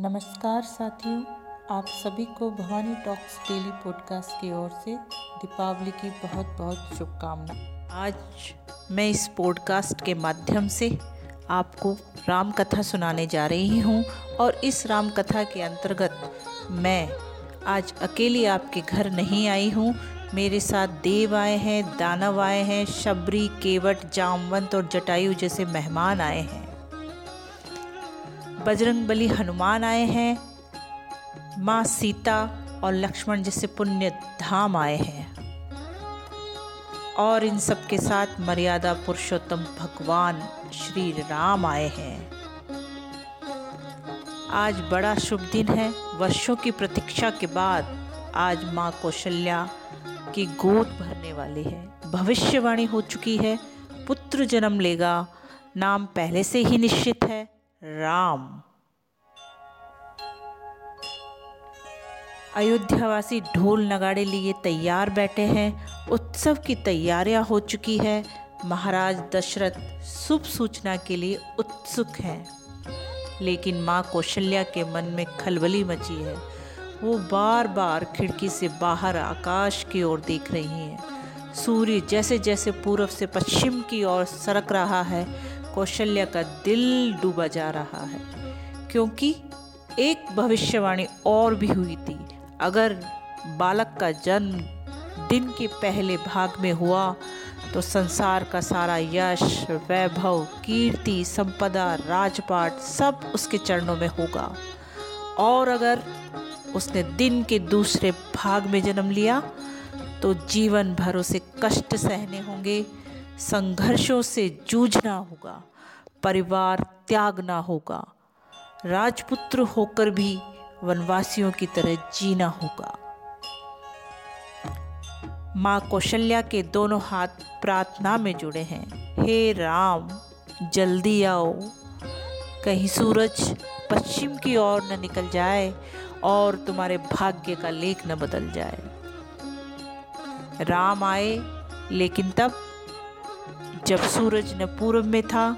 नमस्कार साथियों, आप सभी को भवानी टॉक्स डेली पॉडकास्ट की ओर से दीपावली की बहुत बहुत शुभकामनाएं। आज मैं इस पॉडकास्ट के माध्यम से आपको राम कथा सुनाने जा रही हूं और इस राम कथा के अंतर्गत मैं आज अकेली आपके घर नहीं आई हूं। मेरे साथ देव आए हैं, दानव आए हैं, शबरी, केवट, जामवंत और जटायु जैसे मेहमान आए हैं। बजरंग बली हनुमान आए हैं, माँ सीता और लक्ष्मण जैसे पुण्य धाम आए हैं और इन सब के साथ मर्यादा पुरुषोत्तम भगवान श्री राम आए हैं। आज बड़ा शुभ दिन है। वर्षों की प्रतीक्षा के बाद आज माँ कोशल्या की गोद भरने वाली है। भविष्यवाणी हो चुकी है, पुत्र जन्म लेगा। नाम पहले से ही निश्चित है, राम। अयोध्यावासी ढोल नगाड़े लिए तैयार बैठे हैं। उत्सव की तैयारियां हो चुकी है। महाराज दशरथ शुभ सूचना के लिए उत्सुक हैं, लेकिन माँ कौशल्या के मन में खलबली मची है। वो बार बार खिड़की से बाहर आकाश की ओर देख रही हैं। सूर्य जैसे जैसे पूरब से पश्चिम की ओर सरक रहा है, कौशल्या का दिल डूबा जा रहा है, क्योंकि एक भविष्यवाणी और भी हुई थी। अगर बालक का जन्म दिन के पहले भाग में हुआ तो संसार का सारा यश, वैभव, कीर्ति, संपदा, राजपाट सब उसके चरणों में होगा। और अगर उसने दिन के दूसरे भाग में जन्म लिया तो जीवन भर उसे कष्ट सहने होंगे, संघर्षों से जूझना होगा, परिवार त्यागना होगा, राजपुत्र होकर भी वनवासियों की तरह जीना होगा। माँ कौशल्या के दोनों हाथ प्रार्थना में जुड़े हैं। हे राम, जल्दी आओ, कहीं सूरज पश्चिम की ओर न निकल जाए और तुम्हारे भाग्य का लेख न बदल जाए। राम आए, लेकिन तब जब सूरज न पूर्व में था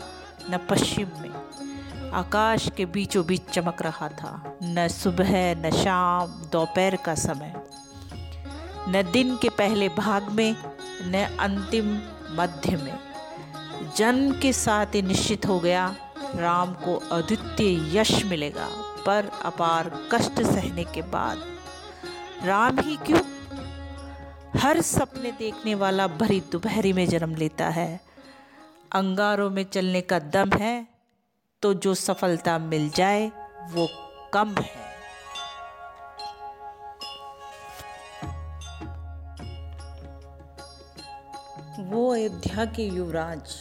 न पश्चिम में, आकाश के बीचों बीच चमक रहा था। न सुबह न शाम, दोपहर का समय, न दिन के पहले भाग में न अंतिम मध्य में। जन्म के साथ ही निश्चित हो गया, राम को अद्वितीय यश मिलेगा। पर अपार कष्ट सहने के बाद, राम ही क्यों, हर सपने देखने वाला भरी दोपहरी में जन्म लेता है। अंगारों में चलने का दम है तो जो सफलता मिल जाए वो कम है। वो अयोध्या के युवराज,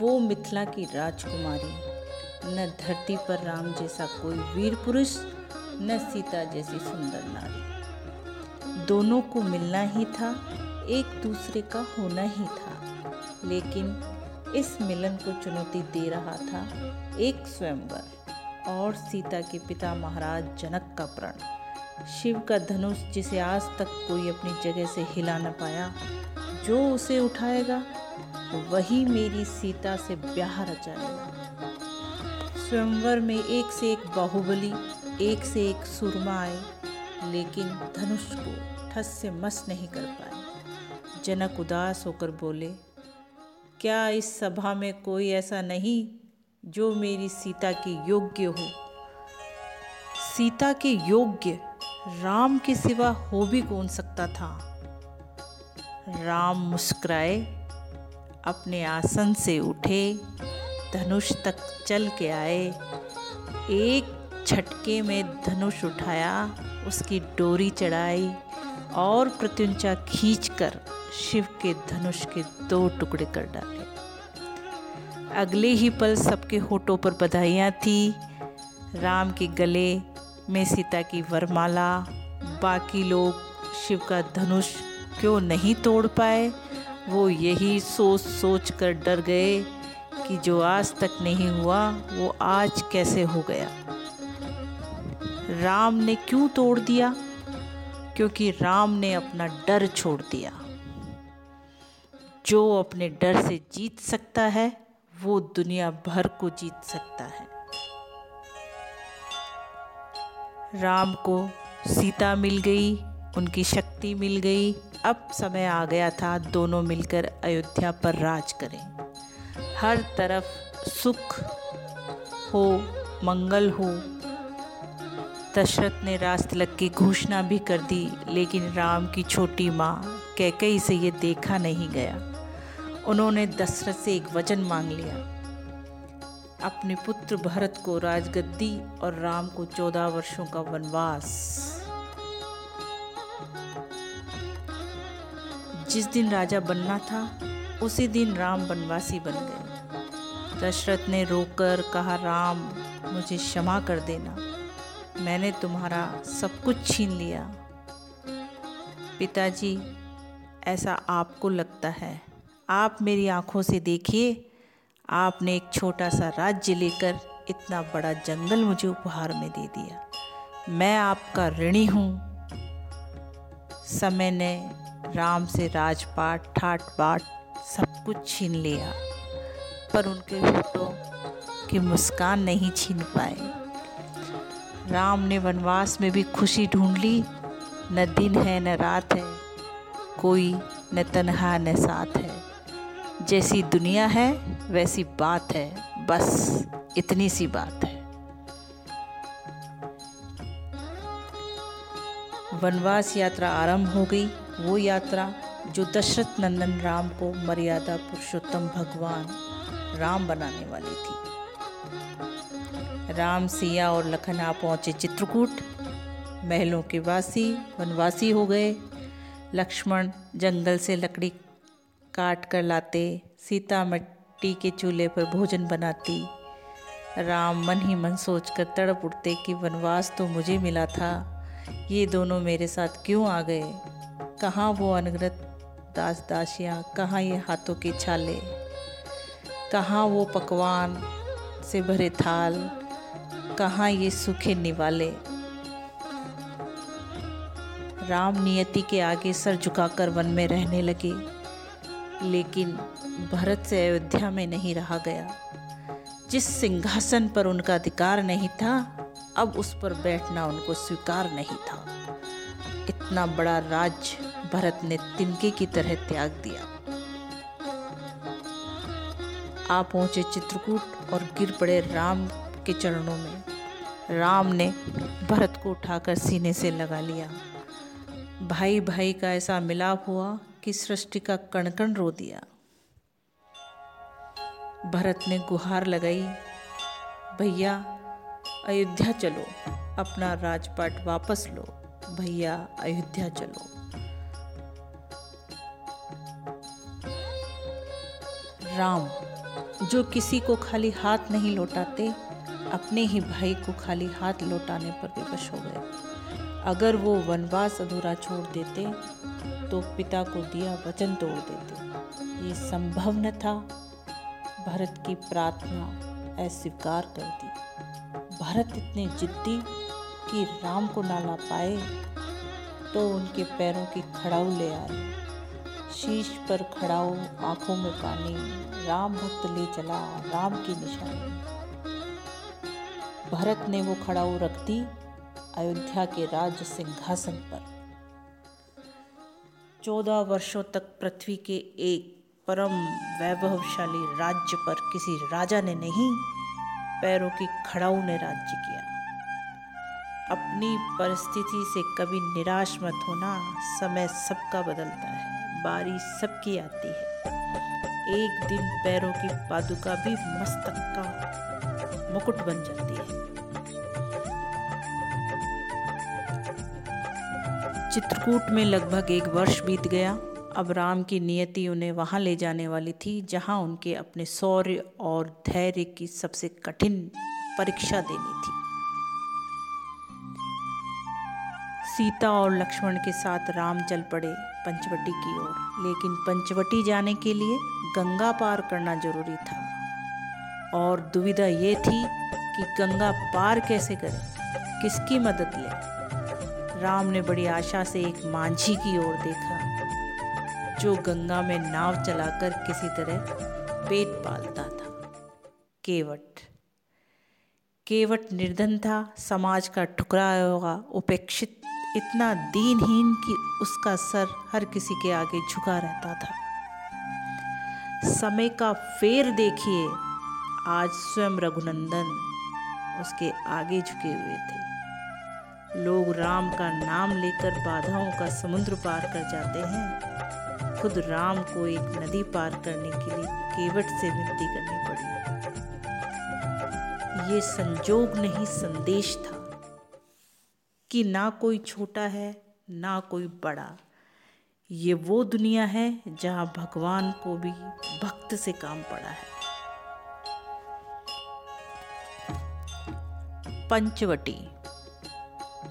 वो मिथिला की राजकुमारी। न धरती पर राम जैसा कोई वीर पुरुष, न सीता जैसी सुंदर नारी। दोनों को मिलना ही था, एक दूसरे का होना ही था। लेकिन इस मिलन को चुनौती दे रहा था एक स्वयंवर और सीता के पिता महाराज जनक का प्रण, शिव का धनुष जिसे आज तक कोई अपनी जगह से हिला न पाया। जो उसे उठाएगा वही मेरी सीता से ब्याह रचाएगा। स्वयंवर में एक से एक बाहुबली, एक से एक सूरमा आए, लेकिन धनुष को ठस से मस नहीं कर पाए। जनक उदास होकर बोले, क्या इस सभा में कोई ऐसा नहीं जो मेरी सीता के योग्य हो? सीता के योग्य राम के सिवा हो भी कौन सकता था? राम मुस्कुराए, अपने आसन से उठे, धनुष तक चल के आए। एक झटके में धनुष उठाया, उसकी डोरी चढ़ाई और प्रत्युंचा खींचकर शिव के धनुष के दो टुकड़े कर डाले। अगले ही पल सबके होठों पर बधाइयाँ थीं। राम के गले में सीता की वरमाला। बाकी लोग शिव का धनुष क्यों नहीं तोड़ पाए, वो यही सोच सोच कर डर गए कि जो आज तक नहीं हुआ वो आज कैसे हो गया। राम ने क्यों तोड़ दिया? क्योंकि राम ने अपना डर छोड़ दिया। जो अपने डर से जीत सकता है वो दुनिया भर को जीत सकता है। राम को सीता मिल गई, उनकी शक्ति मिल गई। अब समय आ गया था दोनों मिलकर अयोध्या पर राज करें। हर तरफ सुख हो, मंगल हो। दशरथ ने राज तिलक की घोषणा भी कर दी, लेकिन राम की छोटी माँ कैकेयी से ये देखा नहीं गया। उन्होंने दशरथ से एक वचन मांग लिया, अपने पुत्र भरत को राजगद्दी और राम को 14 वर्षों का वनवास। जिस दिन राजा बनना था उसी दिन राम वनवासी बन गए। दशरथ ने रोकर कहा, राम मुझे क्षमा कर देना, मैंने तुम्हारा सब कुछ छीन लिया। पिताजी, ऐसा आपको लगता है? आप मेरी आंखों से देखिए, आपने एक छोटा सा राज्य लेकर इतना बड़ा जंगल मुझे उपहार में दे दिया। मैं आपका ऋणी हूँ। समय ने राम से राजपाट, ठाट बाट सब कुछ छीन लिया, पर उनके होठों की मुस्कान नहीं छीन पाए। राम ने वनवास में भी खुशी ढूंढ ली। न दिन है न रात है, कोई न तन्हा न साथ है। जैसी दुनिया है वैसी बात है, बस इतनी सी बात है। वनवास यात्रा आरंभ हो गई। वो यात्रा जो दशरथ नंदन राम को मर्यादा पुरुषोत्तम भगवान राम बनाने वाली थी। राम, सिया और लखन आ पहुँचे चित्रकूट। महलों के वासी वनवासी हो गए। लक्ष्मण जंगल से लकड़ी काट कर लाते, सीता मिट्टी के चूल्हे पर भोजन बनाती। राम मन ही मन सोचकर तड़प उठते कि वनवास तो मुझे मिला था, ये दोनों मेरे साथ क्यों आ गए? कहाँ वो अनगत दास दासियाँ, कहाँ ये हाथों के छाले, कहाँ वो पकवान से भरे थाल, कहाँ ये सूखे निवाले। राम नियति के आगे सर झुकाकर वन में रहने लगे, लेकिन भरत से अयोध्या में नहीं रहा गया। जिस सिंहासन पर उनका अधिकार नहीं था, अब उस पर बैठना उनको स्वीकार नहीं था। इतना बड़ा राज्य भरत ने तिनके की तरह त्याग दिया। आ पहुंचे चित्रकूट और गिर पड़े राम के चरणों में। राम ने भरत को उठाकर सीने से लगा लिया। भाई भाई का ऐसा मिलाप हुआ कि सृष्टि का कण कण रो दिया। भरत ने गुहार लगाई, भैया अयोध्या चलो, अपना राजपाट वापस लो। भैया अयोध्या चलो। राम, जो किसी को खाली हाथ नहीं लौटाते, अपने ही भाई को खाली हाथ लौटाने पर विवश हो गए। अगर वो वनवास अधूरा छोड़ देते तो पिता को दिया वचन तोड़ देते। ये संभव न था। भरत की प्रार्थना अस्वीकार कर दी। भरत इतने जिद्दी कि राम को ना ला पाए तो उनके पैरों की खड़ाऊ ले आए। शीश पर खड़ाऊ, आंखों में पानी, राम भक्त ले चला राम की निशानी। भरत ने वो खड़ाऊ रख दी अयोध्या के राज सिंहासन पर। 14 वर्षों तक पृथ्वी के एक परम वैभवशाली राज्य पर किसी राजा ने नहीं, पैरों की खड़ाऊ ने राज्य किया। अपनी परिस्थिति से कभी निराश मत होना। समय सबका बदलता है, बारी सबकी आती है। एक दिन पैरों की पादुका भी मस्तक का मुकुट बन जाती है। चित्रकूट में लगभग 1 वर्ष बीत गया। अब राम की नियति उन्हें वहां ले जाने वाली थी जहां उनके अपने शौर्य और धैर्य की सबसे कठिन परीक्षा देनी थी। सीता और लक्ष्मण के साथ राम चल पड़े पंचवटी की ओर, लेकिन पंचवटी जाने के लिए गंगा पार करना जरूरी था और दुविधा ये थी कि गंगा पार कैसे करें, किसकी मदद लें। राम ने बड़ी आशा से एक मांझी की ओर देखा जो गंगा में नाव चलाकर किसी तरह पेट पालता था, केवट। केवट निर्धन था, समाज का ठुकराया होगा, उपेक्षित, इतना दीनहीन कि उसका सर हर किसी के आगे झुका रहता था। समय का फेर देखिए, आज स्वयं रघुनंदन उसके आगे झुके हुए थे। लोग राम का नाम लेकर बाधाओं का समुद्र पार कर जाते हैं, खुद राम को एक नदी पार करने के लिए केवट से विनती करनी पड़ी। ये संजोग नहीं, संदेश था कि ना कोई छोटा है ना कोई बड़ा। ये वो दुनिया है जहाँ भगवान को भी भक्त से काम पड़ा है। पंचवटी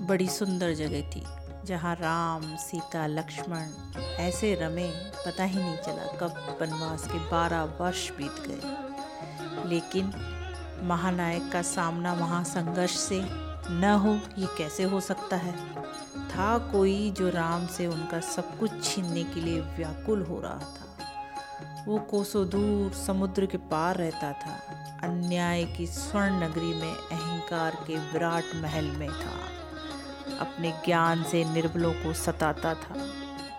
बड़ी सुंदर जगह थी, जहाँ राम, सीता, लक्ष्मण ऐसे रमे, पता ही नहीं चला कब वनवास के 12 वर्ष बीत गए। लेकिन महानायक का सामना महासंघर्ष से न हो, ये कैसे हो सकता है? था कोई जो राम से उनका सब कुछ छीनने के लिए व्याकुल हो रहा था। वो कोसों दूर समुद्र के पार रहता था, अन्याय की स्वर्ण नगरी में, अहंकार के विराट महल में था। अपने ज्ञान से निर्बलों को सताता था,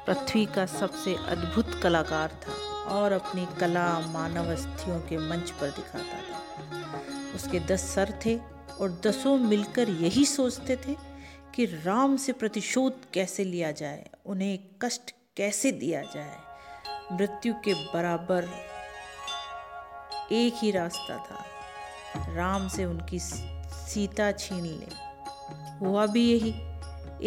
पृथ्वी का सबसे अद्भुत कलाकार था और अपनी कला मानव अस्थियों के मंच पर दिखाता था। उसके 10 सर थे और 10 मिलकर यही सोचते थे कि राम से प्रतिशोध कैसे लिया जाए, उन्हें कष्ट कैसे दिया जाए। मृत्यु के बराबर एक ही रास्ता था, राम से उनकी सीता छीन ले। हुआ भी यही।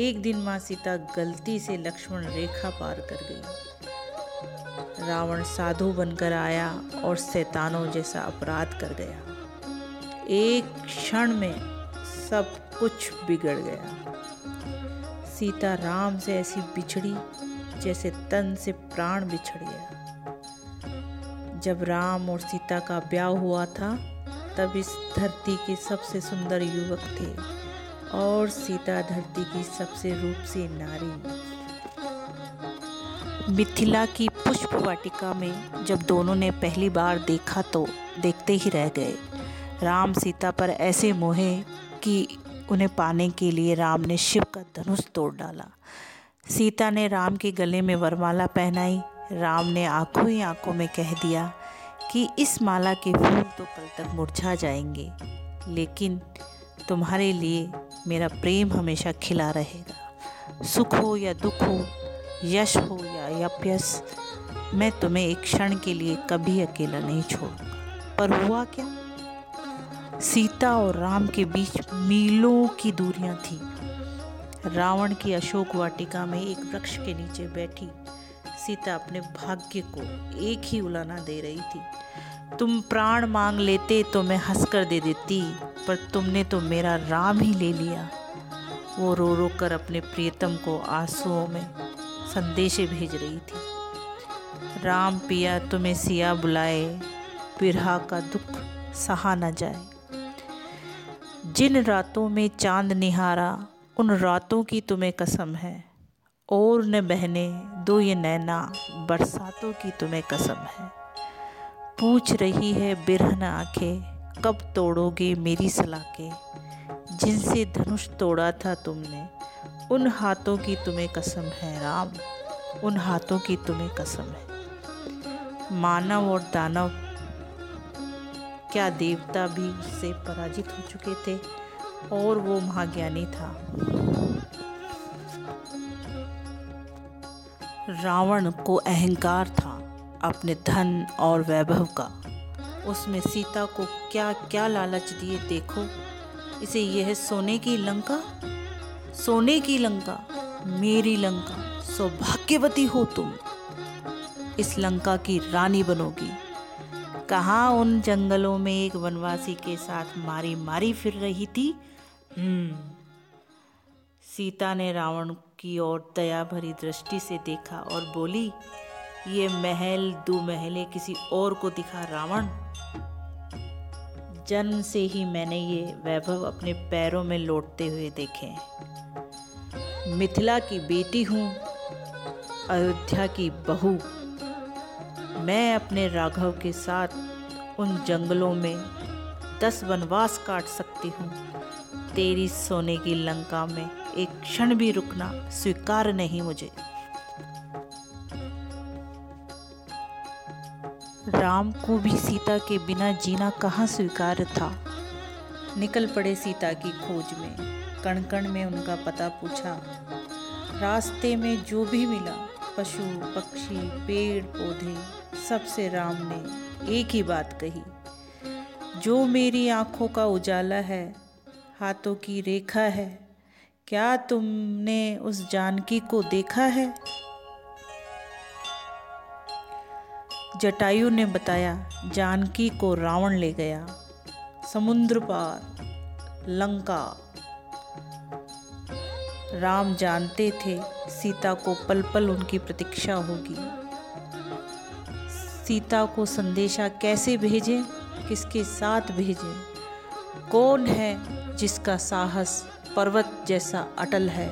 एक दिन माँ सीता गलती से लक्ष्मण रेखा पार कर गई। रावण साधु बनकर आया और शैतानों जैसा अपराध कर गया। एक क्षण में सब कुछ बिगड़ गया। सीता राम से ऐसी बिछड़ी जैसे तन से प्राण बिछड़ गया। जब राम और सीता का ब्याह हुआ था, तब इस धरती के सबसे सुंदर युवक थे और सीता धरती की सबसे रूपसी नारी। मिथिला की पुष्प वाटिका में जब दोनों ने पहली बार देखा तो देखते ही रह गए। राम सीता पर ऐसे मोहे कि उन्हें पाने के लिए राम ने शिव का धनुष तोड़ डाला। सीता ने राम के गले में वरमाला पहनाई। राम ने आंखों ही आंखों में कह दिया कि इस माला के फूल तो कल तक मुरझा जाएंगे, लेकिन तुम्हारे लिए मेरा प्रेम हमेशा खिला रहेगा। सुख हो या दुख हो, यश हो या अपयश, मैं तुम्हें एक क्षण के लिए कभी अकेला नहीं छोड़ूंगा। पर हुआ क्या? सीता और राम के बीच मीलों की दूरियां थीं। रावण की अशोक वाटिका में एक वृक्ष के नीचे बैठी सीता अपने भाग्य को एक ही उलाना दे रही थी। तुम प्राण मांग लेते तो मैं हंसकर दे देती, पर तुमने तो मेरा राम ही ले लिया। वो रो रो कर अपने प्रियतम को आंसुओं में संदेशे भेज रही थी। राम पिया तुम्हें सिया बुलाए, विरह का दुख सहा न जाए। जिन रातों में चांद निहारा, उन रातों की तुम्हें कसम है। और न बहने दो ये नैना, बरसातों की तुम्हें कसम है। पूछ रही है बिरहन आंखें, कब तोड़ोगे मेरी सलाखें? जिनसे धनुष तोड़ा था तुमने, उन हाथों की तुम्हें कसम है राम, उन हाथों की तुम्हें कसम है। मानव और दानव क्या देवता भी उससे पराजित हो चुके थे और वो महाज्ञानी था। रावण को अहंकार था अपने धन और वैभव का। उसमें सीता को क्या क्या लालच दिए, देखो। इसे यह सोने की लंका, सोने की लंका, मेरी लंका, सौभाग्यवती हो तुम, इस लंका की रानी बनोगी। कहाँ उन जंगलों में एक वनवासी के साथ मारी मारी फिर रही थी। सीता ने रावण की ओर दया भरी दृष्टि से देखा और बोली, ये महल 2 महले किसी और को दिखा रावण। जन्म से ही मैंने ये वैभव अपने पैरों में लौटते हुए देखे। मिथिला की बेटी हूँ, अयोध्या की बहू। मैं अपने राघव के साथ उन जंगलों में 10 वनवास काट सकती हूँ, तेरी सोने की लंका में एक क्षण भी रुकना स्वीकार नहीं मुझे। राम को भी सीता के बिना जीना कहाँ स्वीकार था। निकल पड़े सीता की खोज में, कण कण में उनका पता पूछा। रास्ते में जो भी मिला, पशु पक्षी पेड़ पौधे, सबसे राम ने एक ही बात कही, जो मेरी आँखों का उजाला है, हाथों की रेखा है, क्या तुमने उस जानकी को देखा है। जटायु ने बताया, जानकी को रावण ले गया समुद्र पार लंका। राम जानते थे सीता को पल पल उनकी प्रतीक्षा होगी। सीता को संदेशा कैसे भेजें, किसके साथ भेजें, कौन है जिसका साहस पर्वत जैसा अटल है,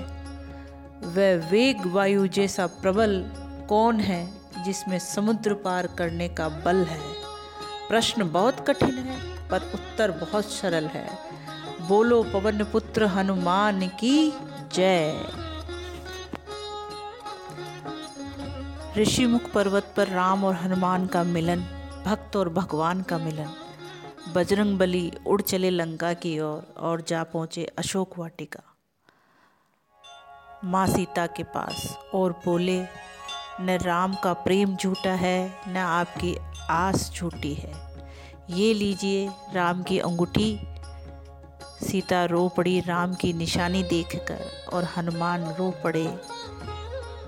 वह वेग वायु जैसा प्रबल कौन है जिसमें समुद्र पार करने का बल है। प्रश्न बहुत कठिन है पर उत्तर बहुत सरल है। बोलो पवन पुत्र हनुमान की जय। ऋषिमुख पर्वत पर राम और हनुमान का मिलन, भक्त और भगवान का मिलन। बजरंग बली उड़ चले लंका की ओर और जा पहुँचे अशोक वाटिका माँ सीता के पास और बोले, न राम का प्रेम झूठा है न आपकी आस झूठी है, ये लीजिए राम की अंगूठी। सीता रो पड़ी राम की निशानी देखकर और हनुमान रो पड़े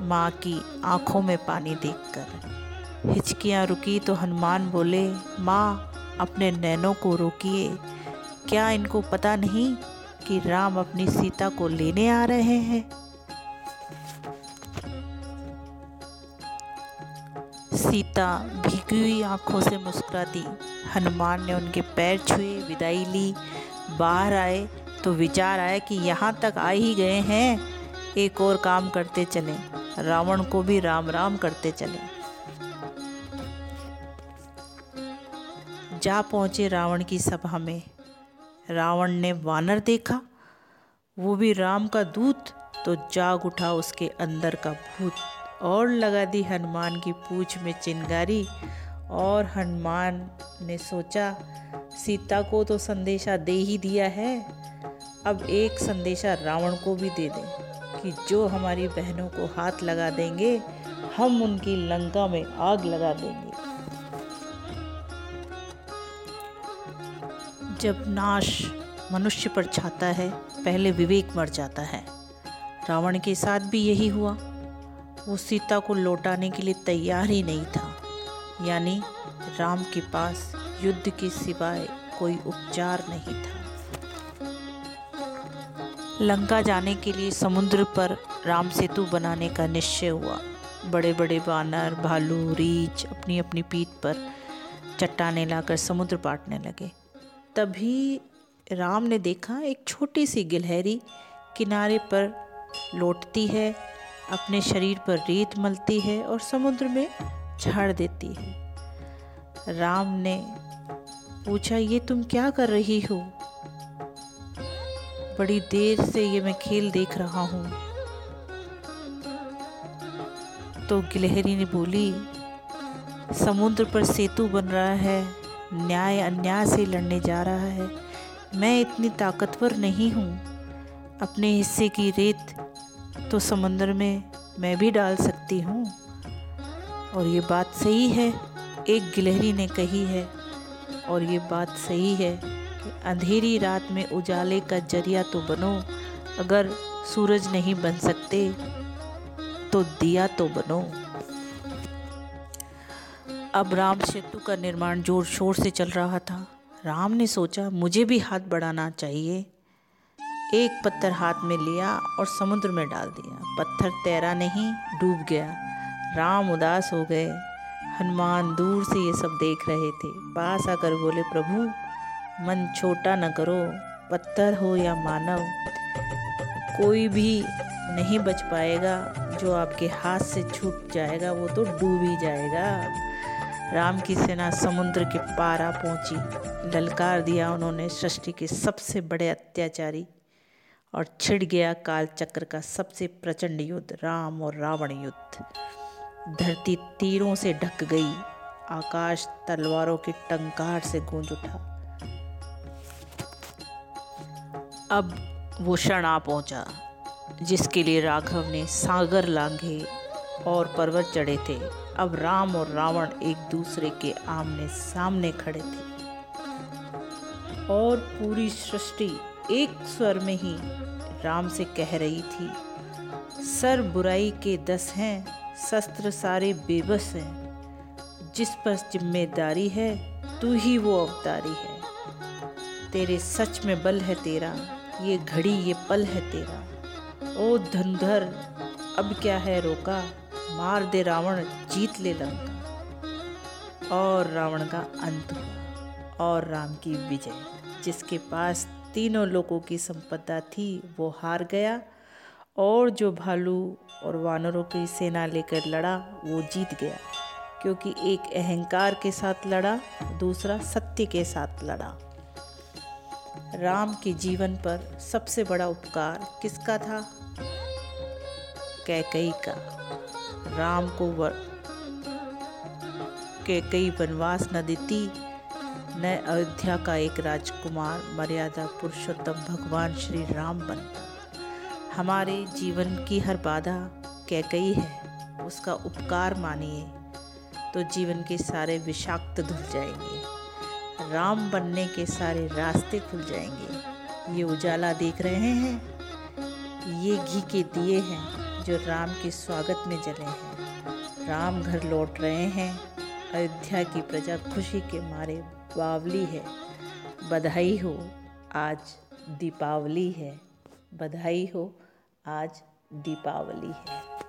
माँ की आंखों में पानी देखकर। हिचकियाँ रुकी तो हनुमान बोले, माँ अपने नैनों को रोकिए, क्या इनको पता नहीं कि राम अपनी सीता को लेने आ रहे हैं। सीता भीगी हुई आंखों से मुस्कुराती। हनुमान ने उनके पैर छुए, विदाई ली। बाहर आए तो विचार आया कि यहाँ तक आ ही गए हैं, एक और काम करते चले, रावण को भी राम राम करते चले। जा पहुँचे रावण की सभा में। रावण ने वानर देखा, वो भी राम का दूत, तो जाग उठा उसके अंदर का भूत और लगा दी हनुमान की पूँछ में चिंगारी। और हनुमान ने सोचा, सीता को तो संदेशा दे ही दिया है, अब एक संदेशा रावण को भी दे दें कि जो हमारी बहनों को हाथ लगा देंगे, हम उनकी लंका में आग लगा देंगे। जब नाश मनुष्य पर छाता है, पहले विवेक मर जाता है। रावण के साथ भी यही हुआ। वो सीता को लौटाने के लिए तैयार ही नहीं था, यानी राम के पास युद्ध के सिवाय कोई उपचार नहीं था। लंका जाने के लिए समुद्र पर रामसेतु बनाने का निश्चय हुआ। बड़े बड़े वानर, भालू, रीछ अपनी अपनी पीठ पर चट्टाने लाकर समुद्र पाटने लगे। तभी राम ने देखा एक छोटी सी गिलहरी किनारे पर लौटती है, अपने शरीर पर रेत मलती है और समुद्र में झाड़ देती है। राम ने पूछा, ये तुम क्या कर रही हो, बड़ी देर से ये मैं खेल देख रहा हूँ। तो गिलहरी ने बोली, समुद्र पर सेतु बन रहा है, न्याय अन्याय से लड़ने जा रहा है, मैं इतनी ताकतवर नहीं हूँ, अपने हिस्से की रेत तो समंदर में मैं भी डाल सकती हूँ। और ये बात सही है, एक गिलहरी ने कही है, और ये बात सही है कि अंधेरी रात में उजाले का जरिया तो बनो, अगर सूरज नहीं बन सकते तो दिया तो बनो। अब राम सेतु का निर्माण जोर शोर से चल रहा था। राम ने सोचा, मुझे भी हाथ बढ़ाना चाहिए। एक पत्थर हाथ में लिया और समुद्र में डाल दिया। पत्थर तैरा नहीं, डूब गया। राम उदास हो गए। हनुमान दूर से ये सब देख रहे थे, पास आकर बोले, प्रभु मन छोटा न करो, पत्थर हो या मानव, कोई भी नहीं बच पाएगा, जो आपके हाथ से छूट जाएगा वो तो डूब ही जाएगा। राम की सेना समुद्र के पारा पहुंची, ललकार दिया उन्होंने सृष्टि के सबसे बड़े अत्याचारी, और छिड़ गया कालचक्र का सबसे प्रचंड युद्ध राम और रावण युद्ध। धरती तीरों से ढक गई, आकाश तलवारों की टंकार से गूंज उठा। अब वो क्षण आ पहुंचा जिसके लिए राघव ने सागर लांघे और पर्वत चढ़े थे। अब राम और रावण एक दूसरे के आमने सामने खड़े थे और पूरी सृष्टि एक स्वर में ही राम से कह रही थी, सर बुराई के 10 हैं, शस्त्र सारे बेबस हैं, जिस पर जिम्मेदारी है तू ही वो अवतारी है। तेरे सच में बल है तेरा, ये घड़ी ये पल है तेरा। ओ धनुधर अब क्या है रोका, मार दे रावण जीत ले लंका। और रावण का अंत हुआ और राम की विजय। जिसके पास तीनों लोगों की संपदा थी वो हार गया, और जो भालू और वानरों की सेना लेकर लड़ा वो जीत गया, क्योंकि एक अहंकार के साथ लड़ा, दूसरा सत्य के साथ लड़ा। राम के जीवन पर सबसे बड़ा उपकार किसका था? कैकई का। राम को कैकई वनवास न देती, न अयोध्या का एक राजकुमार मर्यादा पुरुषोत्तम भगवान श्री राम बनता। हमारे जीवन की हर बाधा कैकई है, उसका उपकार मानिए तो जीवन के सारे विषाक्त धुल जाएंगे, राम बनने के सारे रास्ते खुल जाएंगे। ये उजाला देख रहे हैं, ये घी के दिए हैं जो राम के स्वागत में जले हैं। राम घर लौट रहे हैं, अयोध्या की प्रजा खुशी के मारे बावली है। बधाई हो आज दीपावली है, बधाई हो आज दीपावली है।